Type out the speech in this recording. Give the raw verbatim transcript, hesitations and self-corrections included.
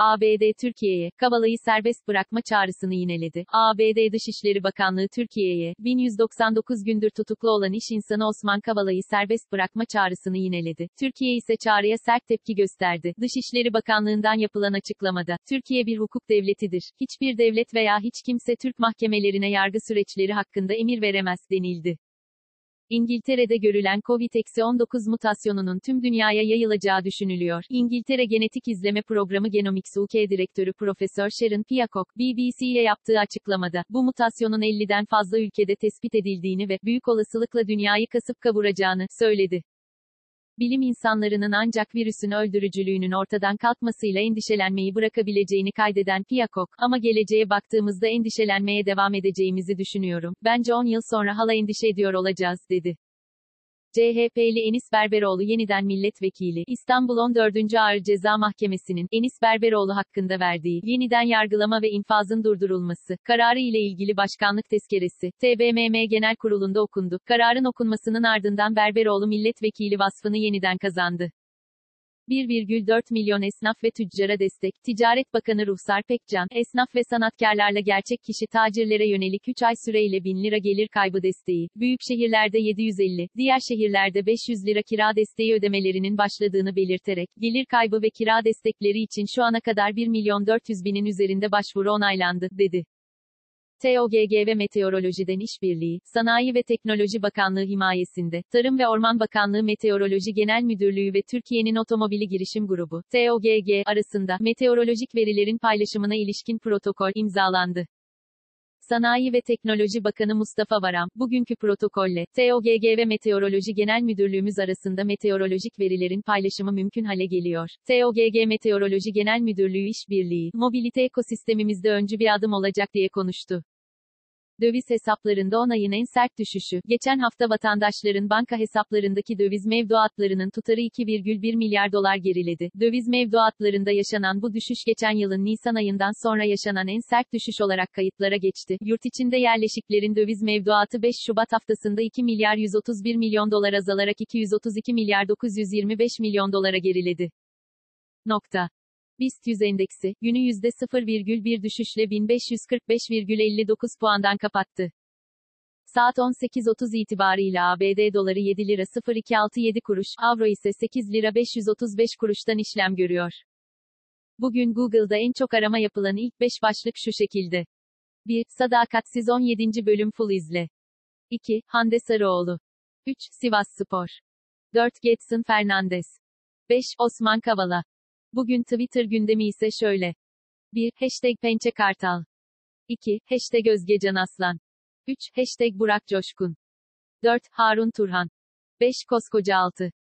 A B D Türkiye'ye, Kavala'yı serbest bırakma çağrısını yineledi. A B D Dışişleri Bakanlığı Türkiye'ye, bin yüz doksan dokuz gündür tutuklu olan iş insanı Osman Kavala'yı serbest bırakma çağrısını yineledi. Türkiye ise çağrıya sert tepki gösterdi. Dışişleri Bakanlığı'ndan yapılan açıklamada, Türkiye bir hukuk devletidir. Hiçbir devlet veya hiç kimse Türk mahkemelerine yargı süreçleri hakkında emir veremez, denildi. İngiltere'de görülen Covid on dokuz mutasyonunun tüm dünyaya yayılacağı düşünülüyor. İngiltere Genetik İzleme Programı Genomics U K Direktörü Profesör Sharon Peacock, B B C'ye yaptığı açıklamada, bu mutasyonun elli'den fazla ülkede tespit edildiğini ve büyük olasılıkla dünyayı kasıp kavuracağını söyledi. Bilim insanlarının ancak virüsün öldürücülüğünün ortadan kalkmasıyla endişelenmeyi bırakabileceğini kaydeden Peacock, ama geleceğe baktığımızda endişelenmeye devam edeceğimizi düşünüyorum. Bence on yıl sonra hala endişe ediyor olacağız, dedi. C H P'li Enis Berberoğlu yeniden milletvekili. İstanbul on dördüncü Ağır Ceza Mahkemesi'nin, Enis Berberoğlu hakkında verdiği, yeniden yargılama ve infazın durdurulması kararı ile ilgili başkanlık tezkeresi, T B M M Genel Kurulu'nda okundu. Kararın okunmasının ardından Berberoğlu milletvekili vasfını yeniden kazandı. bir virgül dört milyon esnaf ve tüccara destek. Ticaret Bakanı Ruhsar Pekcan, esnaf ve sanatkarlarla gerçek kişi tacirlere yönelik üç ay süreyle bin lira gelir kaybı desteği, büyük şehirlerde yedi yüz elli, diğer şehirlerde beş yüz lira kira desteği ödemelerinin başladığını belirterek, gelir kaybı ve kira destekleri için şu ana kadar bir milyon dört yüz binin üzerinde başvuru onaylandı, dedi. T O G G ve Meteoroloji'den işbirliği, Sanayi ve Teknoloji Bakanlığı himayesinde, Tarım ve Orman Bakanlığı Meteoroloji Genel Müdürlüğü ve Türkiye'nin Otomobili Girişim Grubu, T O G G, arasında, meteorolojik verilerin paylaşımına ilişkin protokol imzalandı. Sanayi ve Teknoloji Bakanı Mustafa Varan, bugünkü protokolle, T O G G ve Meteoroloji Genel Müdürlüğümüz arasında meteorolojik verilerin paylaşımı mümkün hale geliyor. T O G G Meteoroloji Genel Müdürlüğü işbirliği, mobilite ekosistemimizde öncü bir adım olacak, diye konuştu. Döviz hesaplarında on ayın en sert düşüşü, geçen hafta vatandaşların banka hesaplarındaki döviz mevduatlarının tutarı iki virgül bir milyar dolar geriledi. Döviz mevduatlarında yaşanan bu düşüş geçen yılın Nisan ayından sonra yaşanan en sert düşüş olarak kayıtlara geçti. Yurt içinde yerleşiklerin döviz mevduatı beş Şubat haftasında iki milyar yüz otuz bir milyon dolar azalarak iki yüz otuz iki milyar dokuz yüz yirmi beş milyon dolara geriledi. Nokta. BIST yüz endeksi, günü yüzde sıfır virgül bir düşüşle bin beş yüz kırk beş virgül elli dokuz puandan kapattı. Saat on sekiz otuz itibarıyla A B D doları yedi lira sıfır iki altı yedi kuruş, avro ise sekiz lira beş yüz otuz beş kuruştan işlem görüyor. Bugün Google'da en çok arama yapılan ilk beş başlık şu şekilde. bir. Sadakatsiz on yedinci bölüm full izle. iki. Hande Sarıoğlu. üç. Sivasspor. dört. Getson Fernandez. beş. Osman Kavala. Bugün Twitter gündemi ise şöyle. bir. Hashtag Pençe Kartal. iki. Hashtag Özge Can Aslan. üç. Hashtag Burak Coşkun. dört. Harun Turhan. beş. Koskoca altı.